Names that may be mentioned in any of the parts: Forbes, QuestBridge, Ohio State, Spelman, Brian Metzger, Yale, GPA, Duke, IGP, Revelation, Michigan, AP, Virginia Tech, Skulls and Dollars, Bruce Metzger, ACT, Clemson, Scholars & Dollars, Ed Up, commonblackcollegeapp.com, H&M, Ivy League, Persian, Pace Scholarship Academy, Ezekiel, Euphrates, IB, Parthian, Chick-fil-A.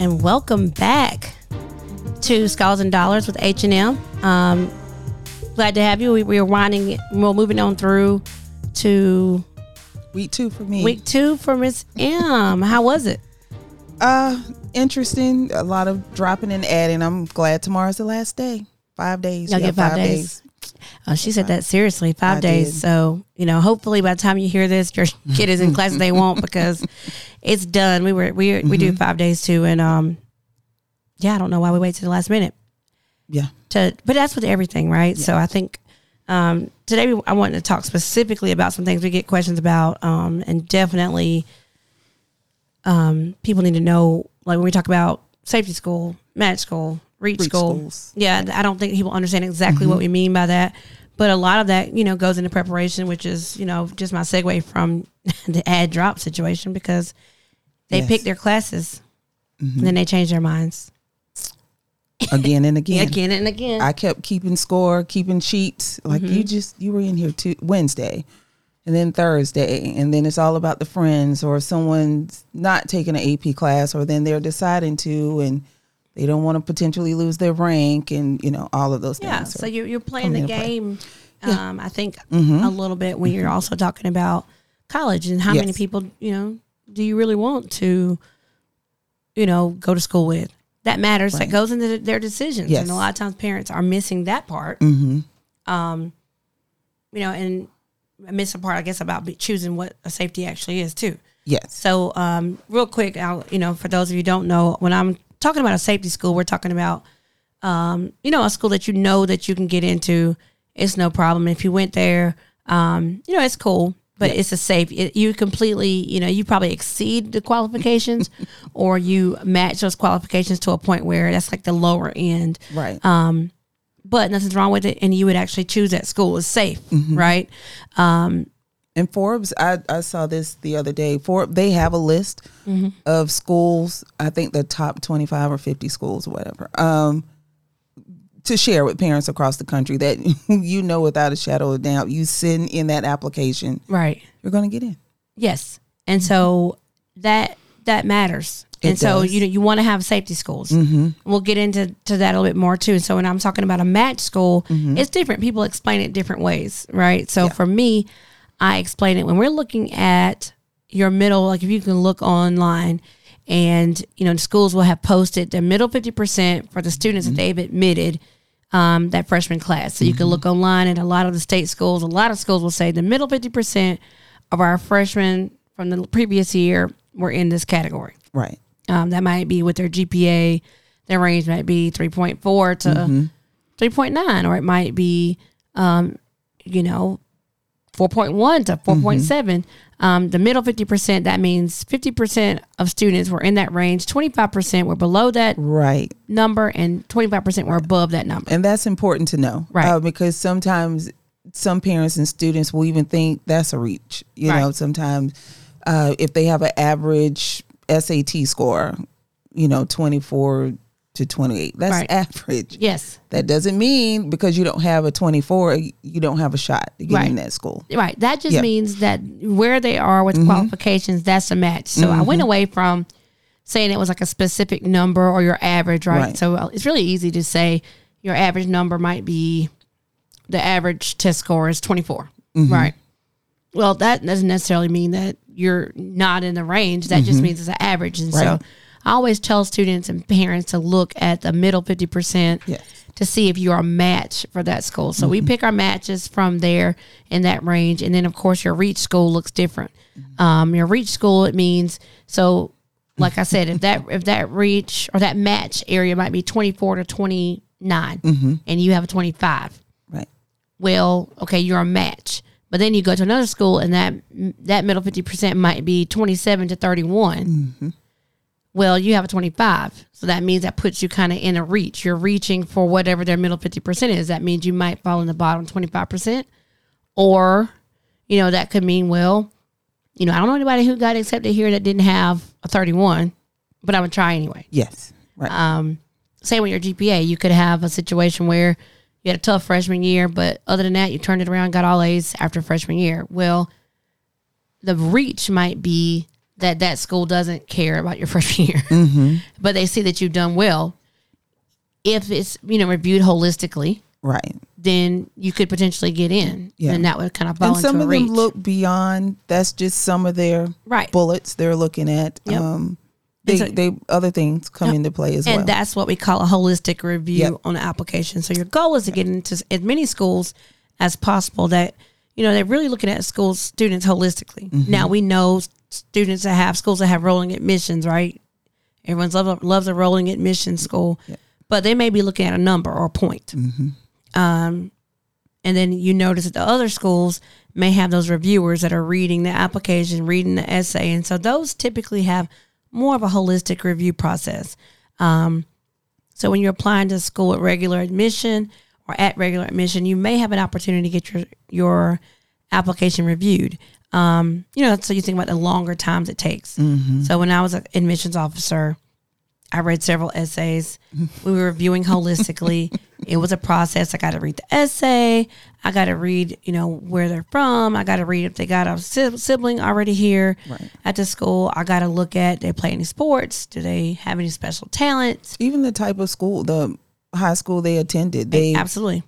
and welcome back to Skulls and Dollars with H&M. Glad to have you. We're moving on through to week two for me. Week two for Miss M. How was it? Interesting. A lot of dropping and adding. I'm glad tomorrow's the last day. 5 days. Y'all get 5 days. She said that seriously. 5 days. So, you know, hopefully by the time you hear this, your kid is in class they won't, because it's done. We do 5 days too, and I don't know why we wait to the last minute. Yeah. But that's with everything, right? Yeah. So I think today I wanted to talk specifically about some things we get questions about, and definitely people need to know, like when we talk about safety school, match school, reach schools. Yeah, I don't think people understand exactly what we mean by that. But a lot of that, you know, goes into preparation, which is, you know, just my segue from the ad drop situation, because they pick their classes and then they change their minds. Again and again. Again and again. I kept keeping score, keeping sheets. Like you were in here Wednesday and then Thursday. And then it's all about the friends, or someone's not taking an AP class, or then they're deciding to, and they don't want to potentially lose their rank, and, you know, all of those things. Yeah, so you're playing the game, I think, a little bit when you're also talking about college and how many people, you know, do you really want to, you know, go to school with. That matters. Right. That goes into their decisions. Yes. And a lot of times parents are missing that part, you know, and miss a part, I guess, about choosing what a safety actually is, too. Yes. So real quick, for those of you who don't know, when I'm talking about a safety school, we're talking about, a school that you can get into. It's no problem. If you went there, it's cool. But it's a safe. You completely, you probably exceed the qualifications, or you match those qualifications to a point where that's like the lower end. Right. But nothing's wrong with it, and you would actually choose that school. It's safe, right? And Forbes, I saw this the other day. Forbes, they have a list of schools. I think the top 25 or 50 schools or whatever. To share with parents across the country that, you know, without a shadow of a doubt, you send in that application, right, you're going to get in. Yes. And so that matters. So, you want to have safety schools. We'll get into that a little bit more too. And so when I'm talking about a match school, it's different. People explain it different ways, right? So for me, I explain it when we're looking at your middle, like if you can look online, and, the schools will have posted their middle 50% for the students that they've admitted that freshman class. So you can look online, and a lot of schools will say the middle 50% of our freshmen from the previous year were in this category. Right. That might be with their GPA. Their range might be 3.4 to 3.9, or it might be, 4.1 to 4.7. The middle 50%, that means 50% of students were in that range, 25% were below that number, and 25% were above that number. And that's important to know, right? Because sometimes some parents and students will even think that's a reach. You know, sometimes if they have an average SAT score, 24 to 28, that's average. Yes. That doesn't mean because you don't have a 24, you don't have a shot to get in that school. Right. That just means that where they are with qualifications, that's a match. So I went away from saying it was like a specific number or your average, right? So it's really easy to say your average number might be, the average test score is 24, right? Well, that doesn't necessarily mean that you're not in the range. That just means it's an average. And so I always tell students and parents to look at the middle 50% to see if you are a match for that school. So we pick our matches from there in that range. And then, of course, your reach school looks different. Your reach school, it means, so like I said, if that reach or that match area might be 24 to 29 and you have a 25. Right. Well, okay, you're a match. But then you go to another school, and that middle 50% might be 27 to 31. Well, you have a 25, so that means that puts you kind of in a reach. You're reaching for whatever their middle 50% is. That means you might fall in the bottom 25%, or, that could mean, I don't know anybody who got accepted here that didn't have a 31, but I'm going to try anyway. Yes. Right. Same with your GPA. You could have a situation where you had a tough freshman year, but other than that, you turned it around, got all A's after freshman year. Well, the reach might be that school doesn't care about your freshman year, mm-hmm. but they see that you've done well. If it's, reviewed holistically, right, then you could potentially get in, yeah. and that would kind of fall into reach. And some of them look beyond. That's just some of their right. bullets they're looking at. Yep. They other things come yep. into play as well. And that's what we call a holistic review yep. on an application. So your goal is to get into as many schools as possible that, they're really looking at students holistically. Mm-hmm. Now we know students that have schools that have rolling admissions, right? Everyone loves a rolling admission school, yep. but they may be looking at a number or a point. Mm-hmm. And then you notice that the other schools may have those reviewers that are reading the application, reading the essay. And so those typically have more of a holistic review process. So when you're applying to school at regular admission or at regular admission, you may have an opportunity to get your application reviewed. So you think about the longer times it takes. Mm-hmm. So when I was an admissions officer, I read several essays. We were reviewing holistically. It was a process. I got to read the essay. I got to read, where they're from. I got to read if they got a sibling already here right. at the school. I got to look at, they play any sports? Do they have any special talents? Even the type of school, the high school they attended. Absolutely.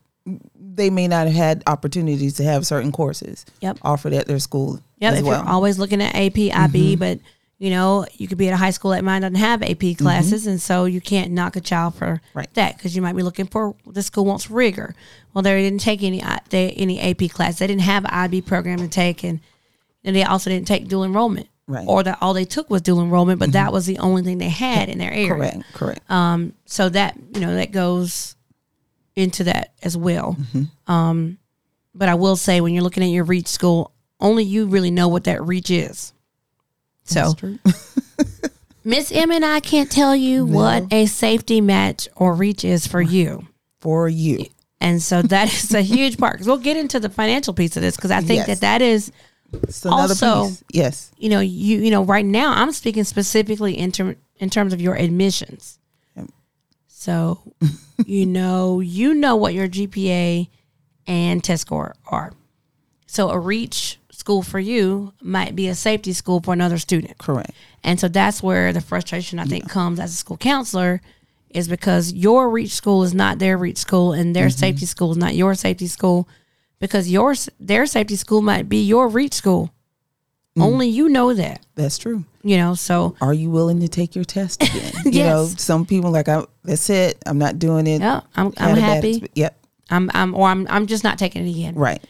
They may not have had opportunities to have certain courses yep. offered at their school yep, as if well. You're always looking at AP, IB, mm-hmm. but you could be at a high school that might not have AP classes, mm-hmm. and so you can't knock a child for right. that because you might be looking for, the school wants rigor. Well, they didn't take any AP class. They didn't have an IB program to take, and they also didn't take dual enrollment. Right. Or that all they took was dual enrollment, but mm-hmm. that was the only thing they had in their area. Correct. So that, that goes into that as well. Mm-hmm. But I will say when you're looking at your reach school, only you really know what that reach is. So, Miss M and I can't tell you what a safety match or reach is for you. And so that is a huge part. 'Cause we'll get into the financial piece of this because I think yes. that is also piece. Yes. Right now I'm speaking specifically in terms of your admissions. Yep. So, you know what your GPA and test score are. So a reach school for you might be a safety school for another student. Correct. And so that's where the frustration I think comes as a school counselor is because your reach school is not their reach school and their mm-hmm. safety school is not your safety school because their safety school might be your reach school. Mm. Only you know that. That's true. So are you willing to take your test again? Yes. Some people like that's it. I'm not doing it. Yeah, I'm happy. Yep. I'm just not taking it again. Right.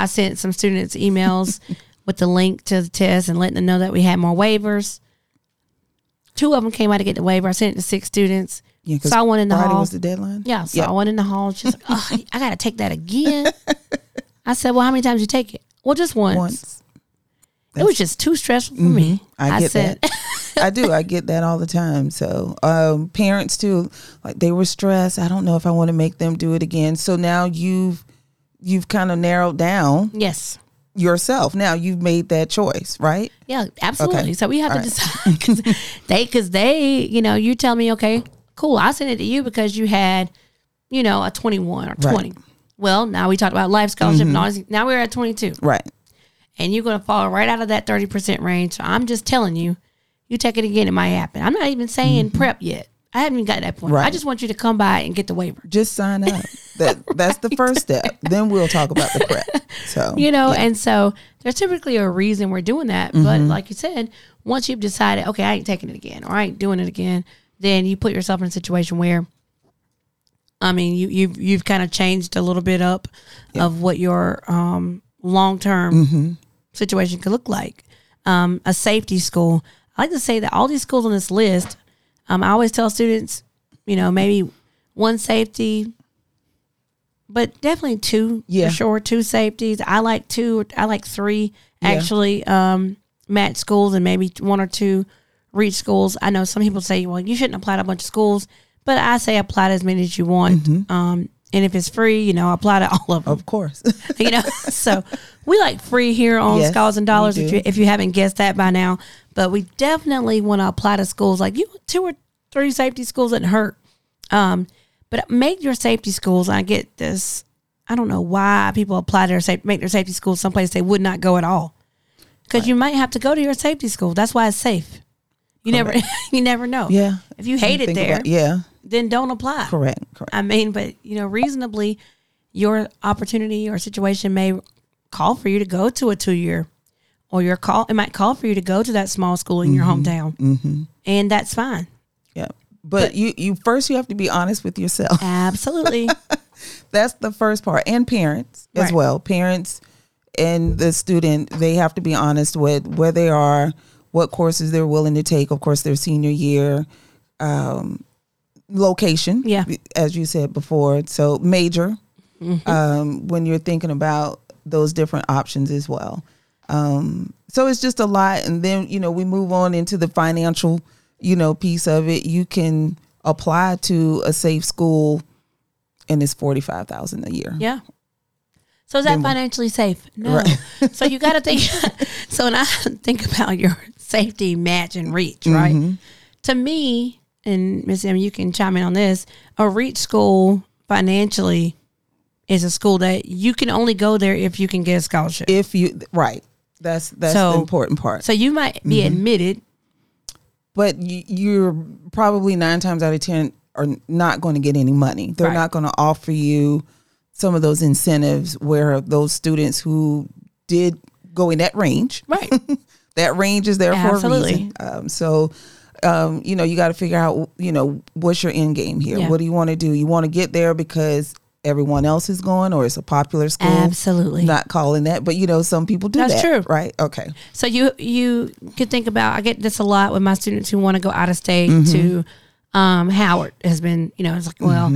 I sent some students emails with the link to the test and letting them know that we had more waivers. 2 of them came out to get the waiver. I sent it to 6 students. Yeah, saw one in the hall. Was the deadline? Yeah, saw one in the hall. She's like, I got to take that again. I said, well, how many times did you take it? Well, just once. It was just too stressful for mm-hmm. me. I get that. I do. I get that all the time. So parents too, like they were stressed. I don't know if I want to make them do it again. So now you've kind of narrowed down yes. yourself. Now you've made that choice, right? Yeah, absolutely. Okay. So we have all to decide because they, you tell me, okay, cool. I sent it to you because you had, a 21 or 20. Right. Well, now we talked about life scholarship. Mm-hmm. Now we're at 22. Right. And you're going to fall right out of that 30% range. So I'm just telling you, you take it again, it might happen. I'm not even saying mm-hmm. prep yet. I haven't even got that point. Right. I just want you to come by and get the waiver. Just sign up. That's the first step. Then we'll talk about the prep. So and so there's typically a reason we're doing that. Mm-hmm. But like you said, once you've decided, okay, I ain't taking it again, or I ain't doing it again, then you put yourself in a situation where, you've kind of changed a little bit up yeah. of what your long-term mm-hmm. situation could look like. A safety school. I like to say that all these schools on this list. I always tell students, maybe one safety, but definitely 2 yeah. for sure. 2 safeties. I like 2. I like 3 actually. Yeah. Match schools and maybe 1 or 2 reach schools. I know some people say, well, you shouldn't apply to a bunch of schools, but I say apply to as many as you want. Mm-hmm. And if it's free, apply to all of them. Of course. So we like free here on yes, Scholars and Dollars if you haven't guessed that by now. But we definitely want to apply to schools like 2 or 3 safety schools doesn't hurt. But make your safety schools. I get this. I don't know why people apply to make their safety schools someplace they would not go at all. Because you might have to go to your safety school. That's why it's safe. You never know. Yeah. If you hate it there, then don't apply. Correct. I mean, but, reasonably, your opportunity or situation may call for you to go to a 2-year, or it might call for you to go to that small school in your hometown. Mm-hmm. And that's fine. Yeah. But you first, you have to be honest with yourself. Absolutely. That's the first part. And parents as well. Parents and the student, they have to be honest with where they are, what courses they're willing to take. Of course, their senior year, location, as you said before. So major, when you're thinking about those different options as well. So it's just a lot. And then, we move on into the financial, piece of it. You can apply to a safe school and it's $45,000 a year. Yeah. So is that financially safe? No. Right. So you got to think. So when I think about your safety, match, and reach, right? Mm-hmm. To me, and Ms. M, you can chime in on this, a reach school financially is a school that you can only go there if you can get a scholarship. That's the important part. So you might be admitted. But you're probably 9 times out of 10 are not going to get any money. They're not going to offer you some of those incentives where those students who did go in that range, that range is there for a reason. You got to figure out, what's your end game here? Yeah. What do you want to do? You want to get there because everyone else is going, or it's a popular school. Absolutely. Not calling that, but some people do. That's true. Right. Okay. So you could think about, I get this a lot with my students who want to go out of state to Howard has been, it's like, well,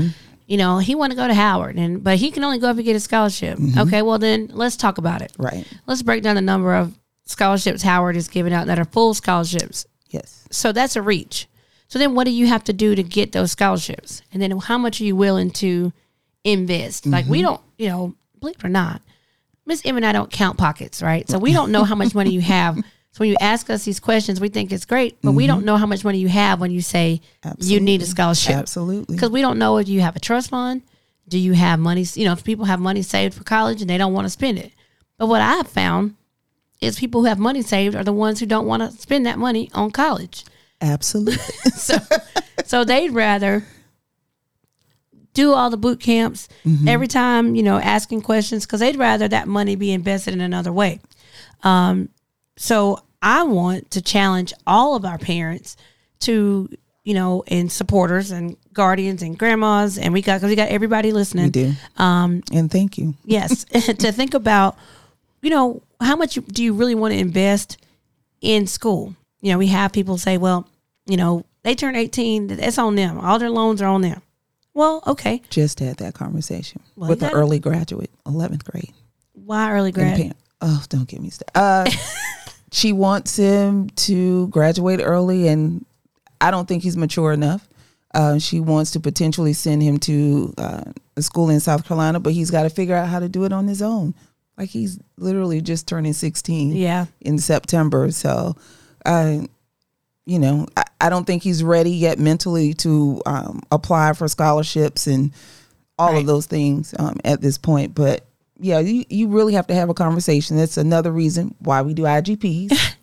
he want to go to Howard, but he can only go if he get a scholarship. Okay, well then let's talk about it. Right. Let's break down the number of scholarships Howard is giving out that are full scholarships. Yes. So that's a reach. So then what do you have to do to get those scholarships? And then how much are you willing to invest? Like we don't, believe it or not, Miss M and I don't count pockets, right? So we don't know how much money you have. So when you ask us these questions, we think it's great, but we don't know how much money you have when you say you need a scholarship. Absolutely. Because we don't know if you have a trust fund. Do you have money? If people have money saved for college and they don't want to spend it. But what I've found is people who have money saved are the ones who don't want to spend that money on college. Absolutely. So they'd rather do all the boot camps every time, asking questions, because they'd rather that money be invested in another way. So I want to challenge all of our parents to, and supporters and guardians and grandmas, and because we got everybody listening. We do. And thank you. Yes. To think about, how much do you really want to invest in school? We have people say, well, they turn 18, it's on them. All their loans are on them. Well, okay. Just had that conversation with an early graduate, 11th grade. Why early grad? Oh, don't get me started. She wants him to graduate early, and I don't think he's mature enough. She wants to potentially send him to a school in South Carolina, but he's got to figure out how to do it on his own. Like, he's literally just turning 16 in September. So, I don't think he's ready yet mentally to apply for scholarships and all of those things at this point. But yeah, you really have to have a conversation. That's another reason why we do IGPs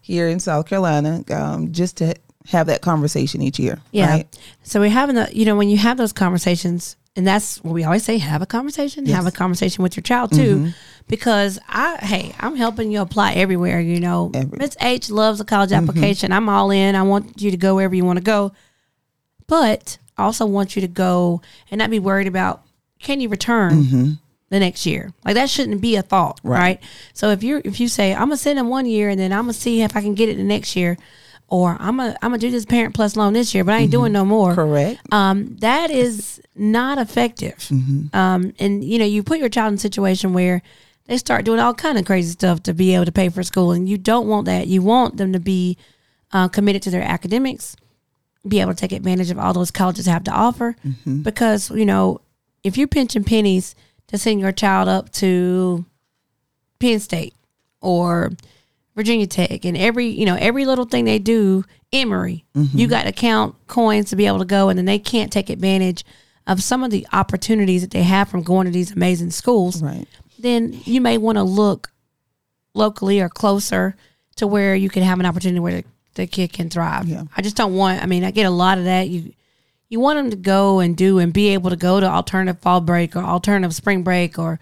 here in South Carolina, just to have that conversation each year. Yeah. Right? So we're having when you have those conversations, and that's what we always say, have a conversation. Yes. Have a conversation with your child, too, because, I'm helping you apply everywhere, Miss H loves a college application. I'm all in. I want you to go wherever you want to go, but I also want you to go and not be worried about, can you return? The next year. Like, that shouldn't be a thought, right? So if you say, I'm gonna send him 1 year and then I'm gonna see if I can get it the next year, or I'm gonna do this Parent Plus loan this year, but I ain't doing no more. Correct. That is not effective. And you put your child in a situation where they start doing all kind of crazy stuff to be able to pay for school, and you don't want that. You want them to be committed to their academics, be able to take advantage of all those colleges have to offer, because if you're pinching pennies to send your child up to Penn State or Virginia Tech, and every little thing they do, Emory, you got to count coins to be able to go, and then they can't take advantage of some of the opportunities that they have from going to these amazing schools. Right. Then you may want to look locally or closer to where you can have an opportunity where the kid can thrive. Yeah. I just don't want, I mean, I get a lot of that. You want them to go and do and be able to go to alternative fall break or alternative spring break or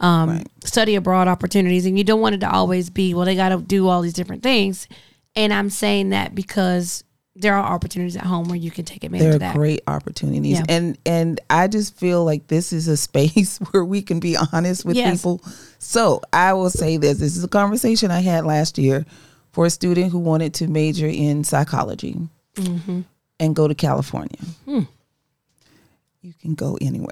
right. study abroad opportunities. And you don't want it to always be, well, they got to do all these different things. And I'm saying that because there are opportunities at home where you can take advantage of that. There are great opportunities. Yeah. And I just feel like this is a space where we can be honest with yes. people. So I will say this. This is a conversation I had last year for a student who wanted to major in psychology mm-hmm. and go to California. Hmm. You can go anywhere.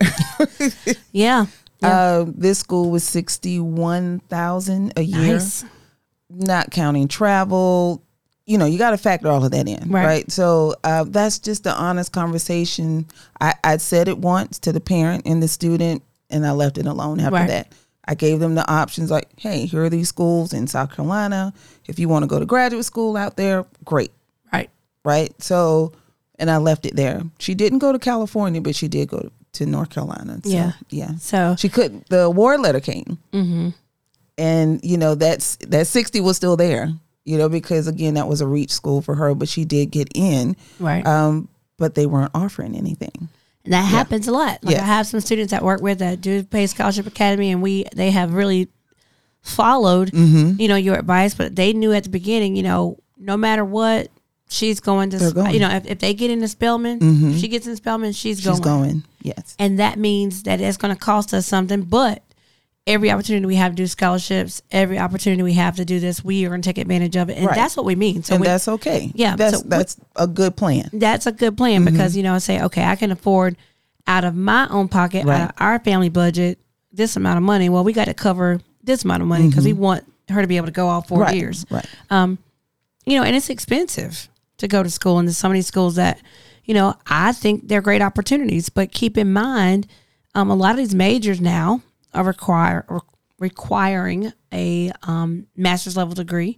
yeah. This school was $61,000 a year. Nice. Not counting travel. You know, you got to factor all of that in, right? So that's just the honest conversation. I said it once to the parent and the student, and I left it alone after right. that. I gave them the options like, hey, here are these schools in South Carolina. If you want to go to graduate school out there, great. Right? So, and I left it there. She didn't go to California, but she did go to North Carolina. So, yeah. So she couldn't. The award letter came. Mm-hmm. And, you know, that 60 was still there. You know, because, again, that was a reach school for her, but she did get in. Right. But they weren't offering anything. And that happens a lot. Like I have some students I work with that do Pace Scholarship Academy, and they have really followed, mm-hmm. you know, your advice. But they knew at the beginning, you know, no matter what, she's going to, you know, if they get into Spelman, mm-hmm. if she gets in Spelman, she's going. She's going, yes. And that means that it's going to cost us something, but. Every opportunity we have to do scholarships, every opportunity we have to do this, we are going to take advantage of it. And that's what we mean. So that's okay. Yeah. That's a good plan. That's a good plan mm-hmm. because, you know, I say, okay, I can afford out of my own pocket, out of our family budget, this amount of money. Well, we got to cover this amount of money because mm-hmm. we want her to be able to go all 4 years. Right. You know, and it's expensive to go to school. And there's so many schools that, you know, I think they're great opportunities. But keep in mind, a lot of these majors now, are requiring a master's level degree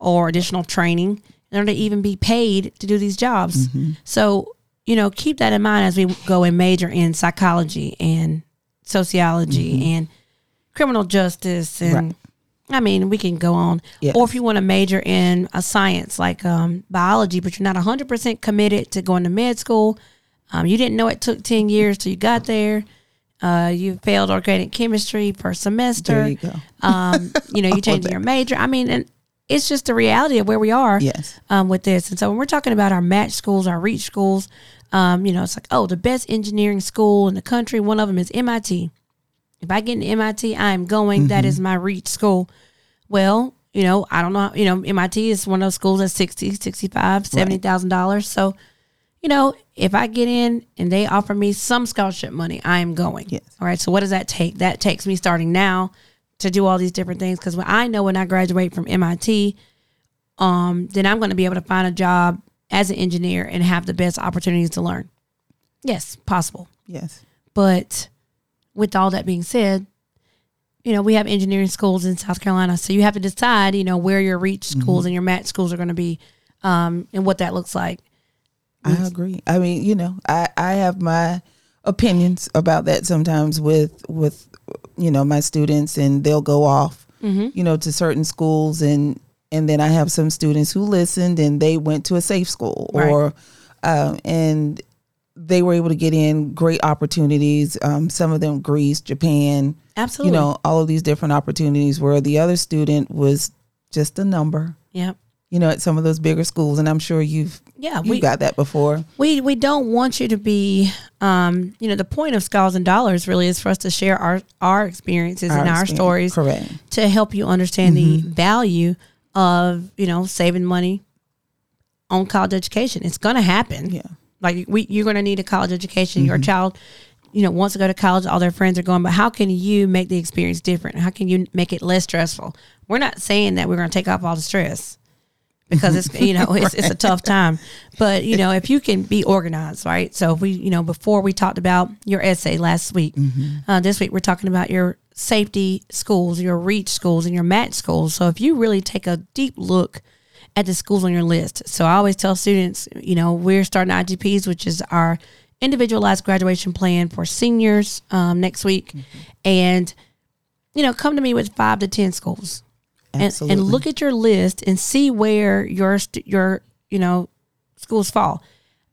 or additional training in order to even be paid to do these jobs. Mm-hmm. So, you know, keep that in mind as we go and major in psychology and sociology mm-hmm. and criminal justice. And I mean, we can go on. Yes. Or if you want to major in a science like biology, but you're not 100% committed to going to med school. You didn't know it took 10 years till you got there. You failed organic chemistry per semester. There you go. You know, you changed your major. I mean, and it's just the reality of where we are with this. And so when we're talking about our match schools, our reach schools, you know, it's like, oh, the best engineering school in the country. One of them is MIT. If I get into MIT, I am going. Mm-hmm. That is my reach school. Well, you know, I don't know. You know, MIT is one of those schools that's $60,000, $65,000, $70,000. So, you know, if I get in and they offer me some scholarship money, I am going. Yes. All right. So what does that take? That takes me starting now to do all these different things. Because I know when I graduate from MIT, then I'm going to be able to find a job as an engineer and have the best opportunities to learn. Yes, possible. Yes. But with all that being said, you know, we have engineering schools in South Carolina. So you have to decide, you know, where your reach schools and your match schools are going to be and what that looks like. I agree. I mean, you know, I have my opinions about that sometimes with, you know, my students, and they'll go off, mm-hmm. you know, to certain schools. And then I have some students who listened and they went to a safe school or and they were able to get in great opportunities. Some of them Greece, Japan, absolutely, you know, all of these different opportunities where the other student was just a number. Yep. You know, at some of those bigger schools, and I'm sure you've got that before. We don't want you to be, you know, the point of Skulls and Dollars really is for us to share our experiences and our stories to help you understand the value of, you know, saving money on college education. It's going to happen. Yeah, like you're going to need a college education. Mm-hmm. Your child, you know, wants to go to college. All their friends are going, but how can you make the experience different? How can you make it less stressful? We're not saying that we're going to take off all the stress. Because it's, you know, it's a tough time. But, you know, if you can be organized, right? So if we, you know, before we talked about your essay last week, this week we're talking about your safety schools, your reach schools, and your match schools. So if you really take a deep look at the schools on your list. So I always tell students, you know, we're starting IGPs, which is our individualized graduation plan for seniors next week. And, you know, come to me with 5 to 10 schools. and look at your list and see where your schools fall.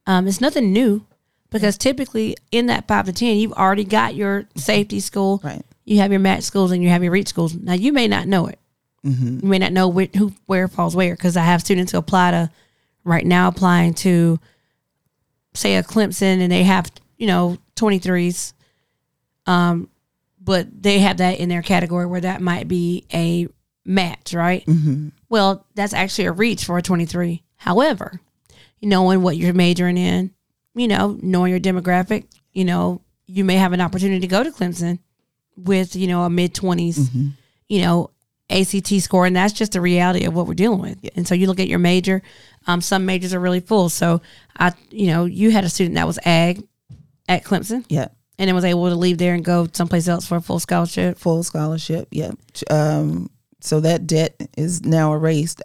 It's nothing new, because typically in that 5 to 10, you've already got your safety school, right? You have your match schools and you have your reach schools. Now you may not know it. Mm-hmm. You may not know where falls where, because I have students who apply to right now applying to say a Clemson, and they have 23s, but they have that in their category where that might be a match, right? Mm-hmm. Well, that's actually a reach for a 23. However, knowing what you're majoring in, knowing your demographic, you may have an opportunity to go to Clemson with, a mid-20s, mm-hmm. ACT score. And that's just the reality of what we're dealing with. Yeah. And so you look at your major, some majors are really full. So you had a student that was ag at Clemson. Yeah. And it was able to leave there and go someplace else for a full scholarship. Full scholarship, yeah. So that debt is now erased.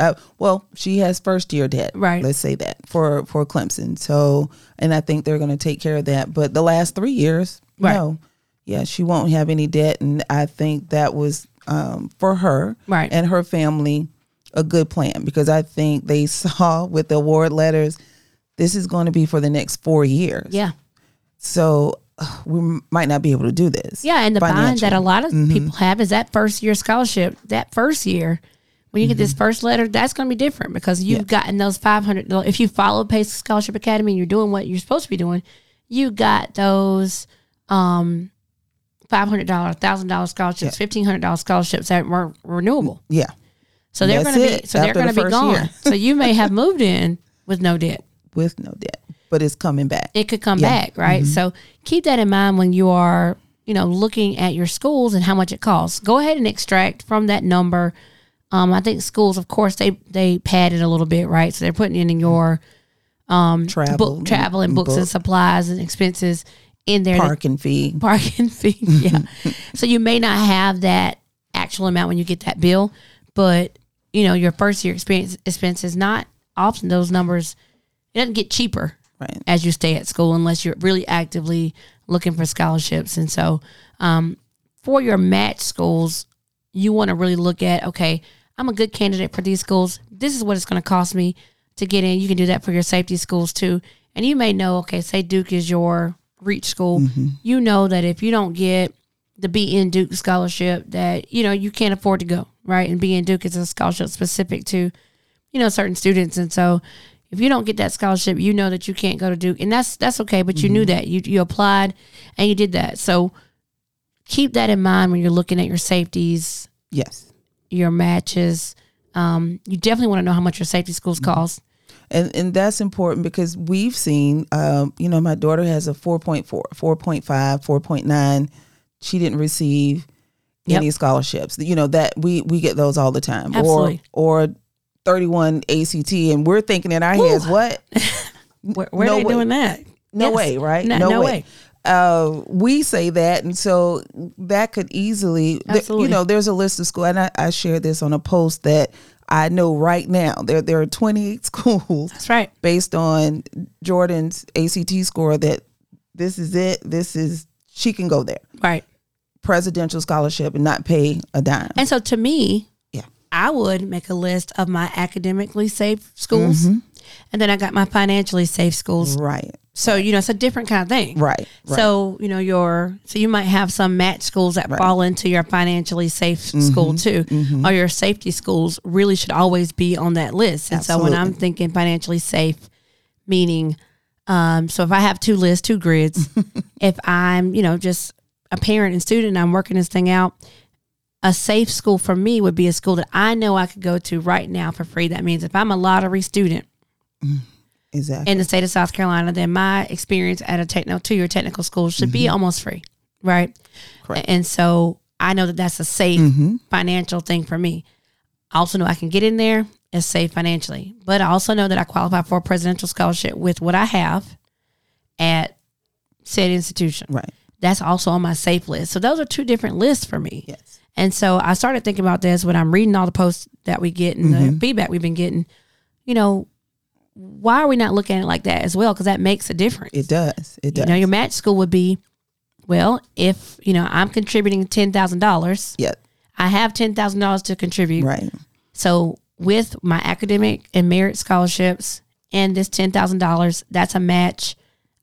She has first-year debt, right? Let's say that for Clemson. So, and I think they're going to take care of that. But the last 3 years, right. No. Yeah, she won't have any debt. And I think that was for her right. and her family a good plan, because I think they saw with the award letters, this is going to be for the next 4 years. Yeah. So we might not be able to do this. Yeah, and the bind that a lot of mm-hmm. people have is that first year scholarship. That first year, when you mm-hmm. get this first letter, that's going to be different, because you've gotten those 500. If you follow Pace Scholarship Academy and you're doing what you're supposed to be doing, you got those $500, $1,000 scholarships, $1,500 scholarships that weren't renewable. Yeah, so they're going to be gone. Year. So you may have moved in with no debt. But it's coming back. It could come back, right? Mm-hmm. So keep that in mind when you are, looking at your schools and how much it costs. Go ahead and extract from that number. I think schools, of course, they pad it a little bit, right? So they're putting in your travel and books and supplies and expenses in there. Parking fee, yeah. So you may not have that actual amount when you get that bill, but, your first year expense is not often those numbers. It doesn't get cheaper. Right. As you stay at school, unless you're really actively looking for scholarships. And so for your match schools, you want to really look at, okay, I'm a good candidate for these schools. This is what it's going to cost me to get in. You can do that for your safety schools too. And you may know, okay, say Duke is your reach school. Mm-hmm. You know that if you don't get the Be in Duke scholarship that, you can't afford to go, right? And Be in Duke is a scholarship specific to, certain students. And so if you don't get that scholarship, you know that you can't go to Duke, and that's okay. But you mm-hmm. knew that you applied and you did that. So keep that in mind when you're looking at your safeties. Yes, your matches. You definitely want to know how much your safety schools mm-hmm. cost, and that's important, because we've seen. My daughter has a 4.4, 4.5, 4.9. She didn't receive any scholarships. That we get those all the time. Absolutely. Or 31 ACT, and we're thinking in our heads, what? Where no are they way. Doing that? No yes. way, right? No way. We say that, and so that could easily, there's a list of schools, and I shared this on a post that I know right now. There are 28 schools. That's right. Based on Jordan's ACT score, that this is it. This is, she can go there. Right. Presidential scholarship and not pay a dime. And so to me, I would make a list of my academically safe schools, mm-hmm. and then I got my financially safe schools. Right. So, it's a different kind of thing. Right. So, you might have some match schools that fall into your financially safe mm-hmm. school too, mm-hmm. or your safety schools really should always be on that list. And Absolutely. So when I'm thinking financially safe, meaning, so if I have two lists, two grids, if I'm, just a parent and student and I'm working this thing out, a safe school for me would be a school that I know I could go to right now for free. That means if I'm a lottery student in the state of South Carolina, then my experience at a two-year technical school should mm-hmm. be almost free, right? Correct. And so I know that that's a safe mm-hmm. financial thing for me. I also know I can get in there. It's safe financially. But I also know that I qualify for a presidential scholarship with what I have at said institution. Right. That's also on my safe list. So those are two different lists for me. Yes. And so I started thinking about this when I'm reading all the posts that we get and mm-hmm. the feedback we've been getting, why are we not looking at it like that as well? Because that makes a difference. It does. Your match school would be, well, if, I'm contributing $10,000, yeah. I have $10,000 to contribute. Right. So with my academic and merit scholarships and this $10,000, that's a match.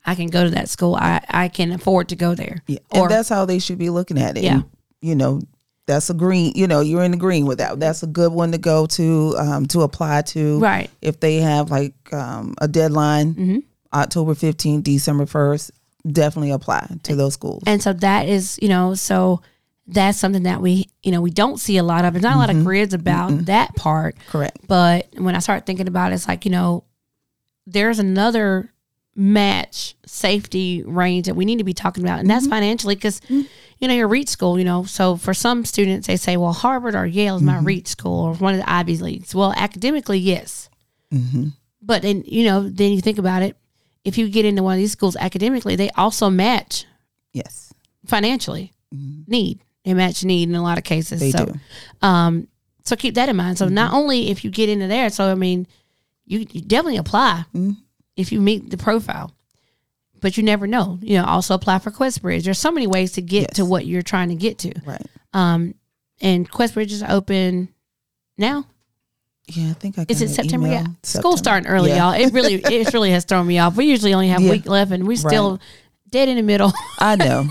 I can go to that school. I can afford to go there. Yeah. And that's how they should be looking at it. Yeah. You know, that's a green, you know, you're in the green with that. That's a good one to go to apply to. Right. If they have like a deadline, mm-hmm. October 15th, December 1st, definitely apply to those schools. And so that is, you know, so that's something that we, you know, we don't see a lot of. There's not a lot of careers about that part. Correct. But when I start thinking about it, it's like, you know, there's another match safety range that we need to be talking about. And that's financially because, you know, your reach school, you know, so for some students, they say, well, Harvard or Yale is my reach school or one of the Ivy Leagues. Well, academically, yes. Mm-hmm. But then, you know, then you think about it. If you get into one of these schools academically, they also match. Yes. Financially need. They match need in a lot of cases. They do. So keep that in mind. So not only if you get into there, so I mean, you definitely apply. Mm-hmm. If you meet the profile, but you never know, you know, also apply for QuestBridge. There's so many ways to get to what you're trying to get to. Right. And QuestBridge is open now. Yeah, I think I got Is it September? Email. Yeah. September. School's starting early, y'all. It really has thrown me off. We usually only have a week left and we're still dead in the middle. I know.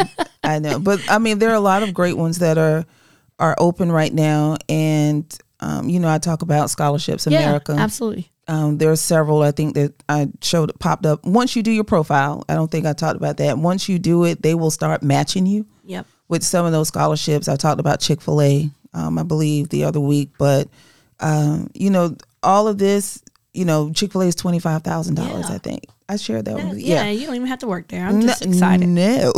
But I mean, there are a lot of great ones that are open right now. And, you know, I talk about Scholarships America. Yeah, absolutely. There are several, I think, that I showed popped up. Once you do your profile, I don't think I talked about that. Once you do it, they will start matching you with some of those scholarships. I talked about Chick-fil-A, I believe, the other week. But, you know, all of this, you know, Chick-fil-A is $25,000, I think. I shared that one. Yeah, you don't even have to work there. I'm just excited. No,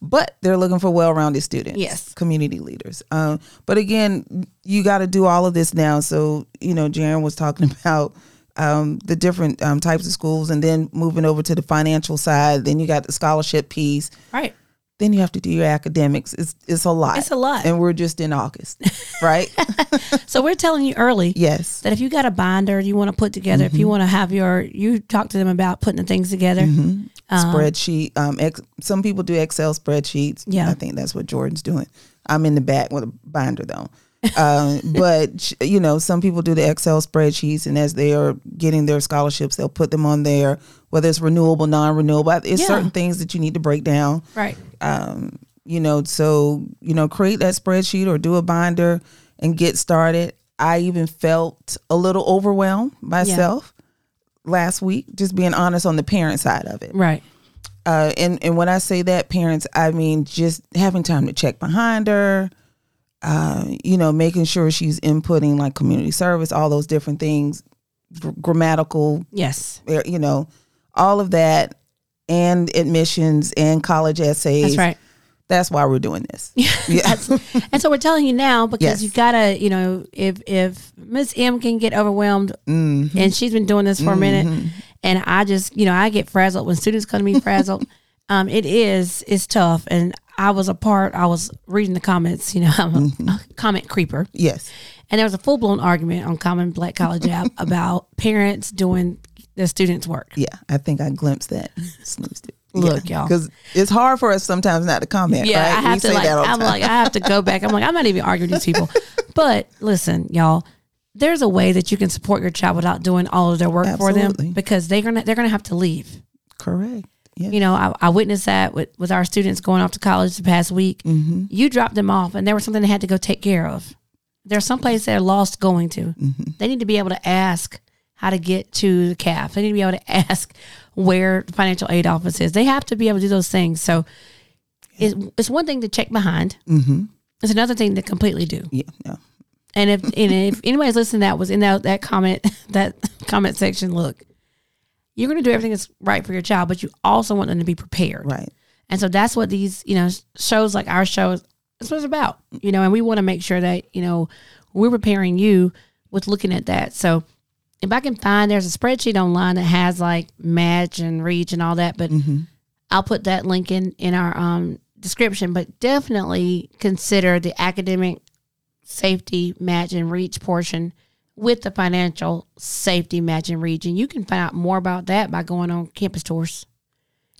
but they're looking for well-rounded students. Yes. Community leaders. But again, you got to do all of this now. So, you know, Jaren was talking about the different types of schools and then moving over to the financial side. Then you got the scholarship piece. Right. Then you have to do your academics. It's a lot. It's a lot. And we're just in August, right? So we're telling you early. Yes. That if you got a binder you want to put together, if you want to have you talk to them about putting the things together. Mm-hmm. Spreadsheet. Some people do Excel spreadsheets. Yeah. I think that's what Jordan's doing. I'm in the back with a binder though. But, you know, some people do the Excel spreadsheets, and as they are getting their scholarships, they'll put them on there, whether it's renewable, non-renewable. It's certain things that you need to break down. Right. You know, so, you know, create that spreadsheet or do a binder and get started. I even felt a little overwhelmed myself last week, just being honest on the parent side of it. Right. And when I say that, parents, I mean just having time to check behind her. You know, making sure she's inputting like community service, all those different things, grammatical. Yes. You know, all of that and admissions and college essays. That's right. That's why we're doing this. Yeah. And so we're telling you now because you got to, you know, if Ms. M can get overwhelmed and she's been doing this for a minute and I just, you know, I get frazzled when students come to me frazzled. It's tough. And I was reading the comments, you know, I'm a comment creeper. Yes. And there was a full-blown argument on Common Black College app about parents doing their students' work. Yeah, I think I glimpsed that. Look, y'all. Because it's hard for us sometimes not to comment, right? I have to go back. I'm not even arguing with these people. But listen, y'all, there's a way that you can support your child without doing all of their work for them because they're gonna have to leave. Correct. Yeah. You know, I witnessed that with our students going off to college the past week. Mm-hmm. You dropped them off and there was something they had to go take care of. There's some place they're lost going to. Mm-hmm. They need to be able to ask how to get to the CAF. They need to be able to ask where the financial aid office is. They have to be able to do those things. So it's one thing to check behind. Mm-hmm. It's another thing to completely do. Yeah. No. And if anybody's listening that was in that comment section, look. You're going to do everything that's right for your child, but you also want them to be prepared. Right. And so that's what these, you know, shows like our show is what it's about, you know, and we want to make sure that, you know, we're preparing you with looking at that. So if I can find, there's a spreadsheet online that has like match and reach and all that, but I'll put that link in our description, but definitely consider the academic safety match and reach portion with the financial safety matching region. You can find out more about that by going on campus tours.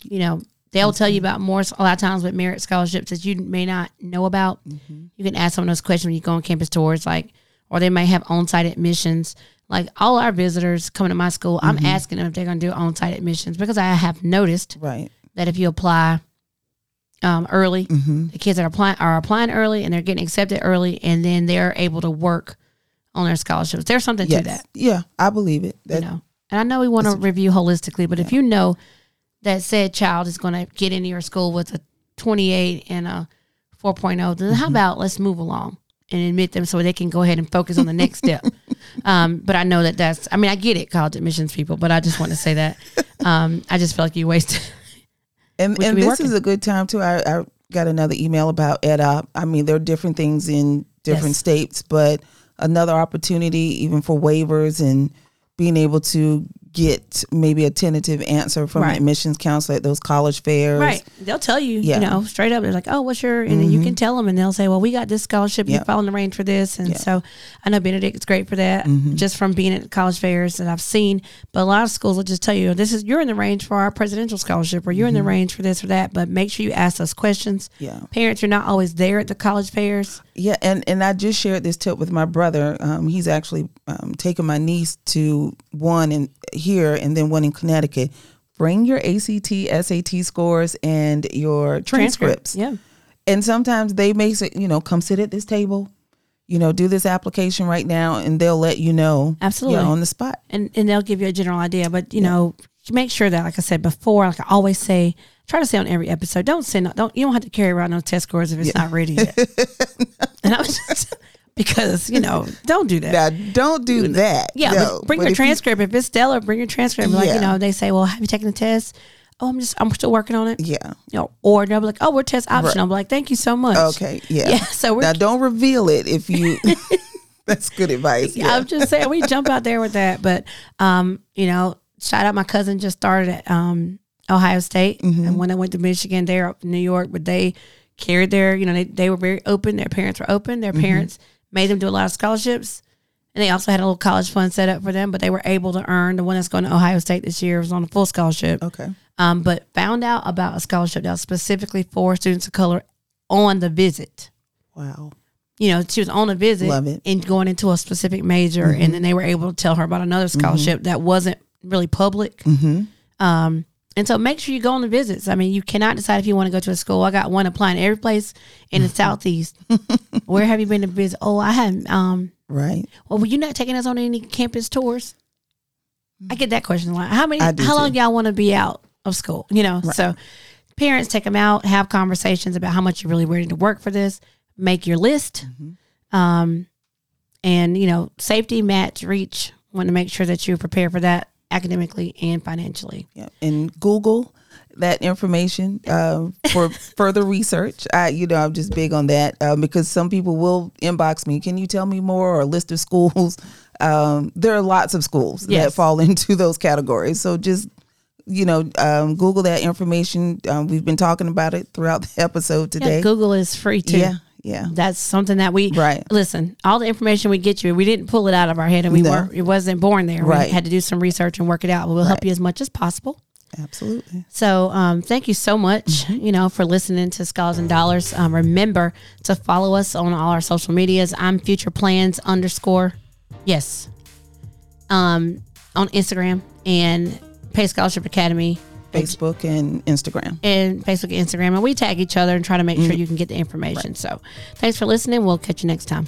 You know, They'll tell you about more a lot of times with merit scholarships that you may not know about. Mm-hmm. You can ask some of those questions when you go on campus tours, like, or they may have on-site admissions. Like all our visitors coming to my school, mm-hmm. I'm asking them if they're going to do on-site admissions because I have noticed that if you apply early, mm-hmm. the kids that are applying early and they're getting accepted early, and then they're able to work on their scholarships. There's something to that. Yeah, I believe it. That, you know, and I know we want to review holistically, but if you know that said child is going to get into your school with a 28 and a 4.0, then how about let's move along and admit them so they can go ahead and focus on the next step. But I know that's, I mean, I get it, college admissions people, but I just want to say that. I just feel like you wasted. And this is a good time too. I got another email about Ed Up. I mean, there are different things in different states, but another opportunity even for waivers and being able to get maybe a tentative answer from an admissions counselor at those college fairs. Right. They'll tell you, you know, straight up. They're like, oh, what's your, and then you can tell them and they'll say, well, we got this scholarship. You're following the range for this. And so I know Benedict's great for that just from being at college fairs that I've seen. But a lot of schools will just tell you, this is, you're in the range for our presidential scholarship, or you're in the range for this or that, but make sure you ask us questions. Yeah. Parents are not always there at the college fairs. Yeah. And I just shared this tip with my brother. He's actually taking my niece to one in here and then one in Connecticut. Bring your ACT, SAT scores and your transcripts. Yeah. And sometimes they may say, you know, come sit at this table, you know, do this application right now, and they'll let you know. Absolutely. You know, on the spot. And they'll give you a general idea, but you know, make sure that, like I said before, like I always say, try to say on every episode, you don't have to carry around no test scores if it's not ready yet. And I was just because, you know, don't do that. Now, don't do that. Yeah, no, but bring your transcript. If it's stellar, bring your transcript. Yeah. Like, you know, they say, well, have you taken the test? Oh, I'm still working on it. Yeah. You know, or they'll be like, oh, we're test optional. Right. I'm like, thank you so much. Okay, yeah. So now, don't reveal it if you... That's good advice. Yeah. I'm just saying, we jump out there with that. But, you know, shout out my cousin just started at Ohio State. Mm-hmm. And when I went to Michigan, they're up in New York, but they carried their, you know, they were very open. Their parents were open. Their parents... made them do a lot of scholarships, and they also had a little college fund set up for them, but they were able to earn. The one that's going to Ohio State this year was on a full scholarship. Okay. But found out about a scholarship that was specifically for students of color on the visit. Wow. You know, she was on a visit. Love it. And going into a specific major, and then they were able to tell her about another scholarship that wasn't really public. And so make sure you go on the visits. I mean, you cannot decide if you want to go to a school. I got one applying every place in the Southeast. Where have you been to visit? Oh, I haven't. Right. Well, were you not taking us on any campus tours? I get that question a lot. How long y'all want to be out of school? You know, so parents, take them out, have conversations about how much you're really ready to work for this. Make your list. And, you know, safety, match, reach. Want to make sure that you're prepared for that, academically and financially. Yeah. And Google that information for further research. I'm just big on that because some people will inbox me. Can you tell me more, or a list of schools? There are lots of schools that fall into those categories. So just, you know, Google that information. We've been talking about it throughout the episode today. Yeah, Google is free too. Yeah. Yeah. That's something that we, listen, all the information we get you, we didn't pull it out of our head, and it wasn't born there. Right. We had to do some research and work it out. But we'll help you as much as possible. Absolutely. So thank you so much, you know, for listening to Scholars and Dollars. Remember to follow us on all our social medias. I'm futureplans_ on Instagram, and Pace Scholarship Academy. Facebook and Instagram. And we tag each other and try to make sure you can get the information. So thanks for listening. We'll catch you next time.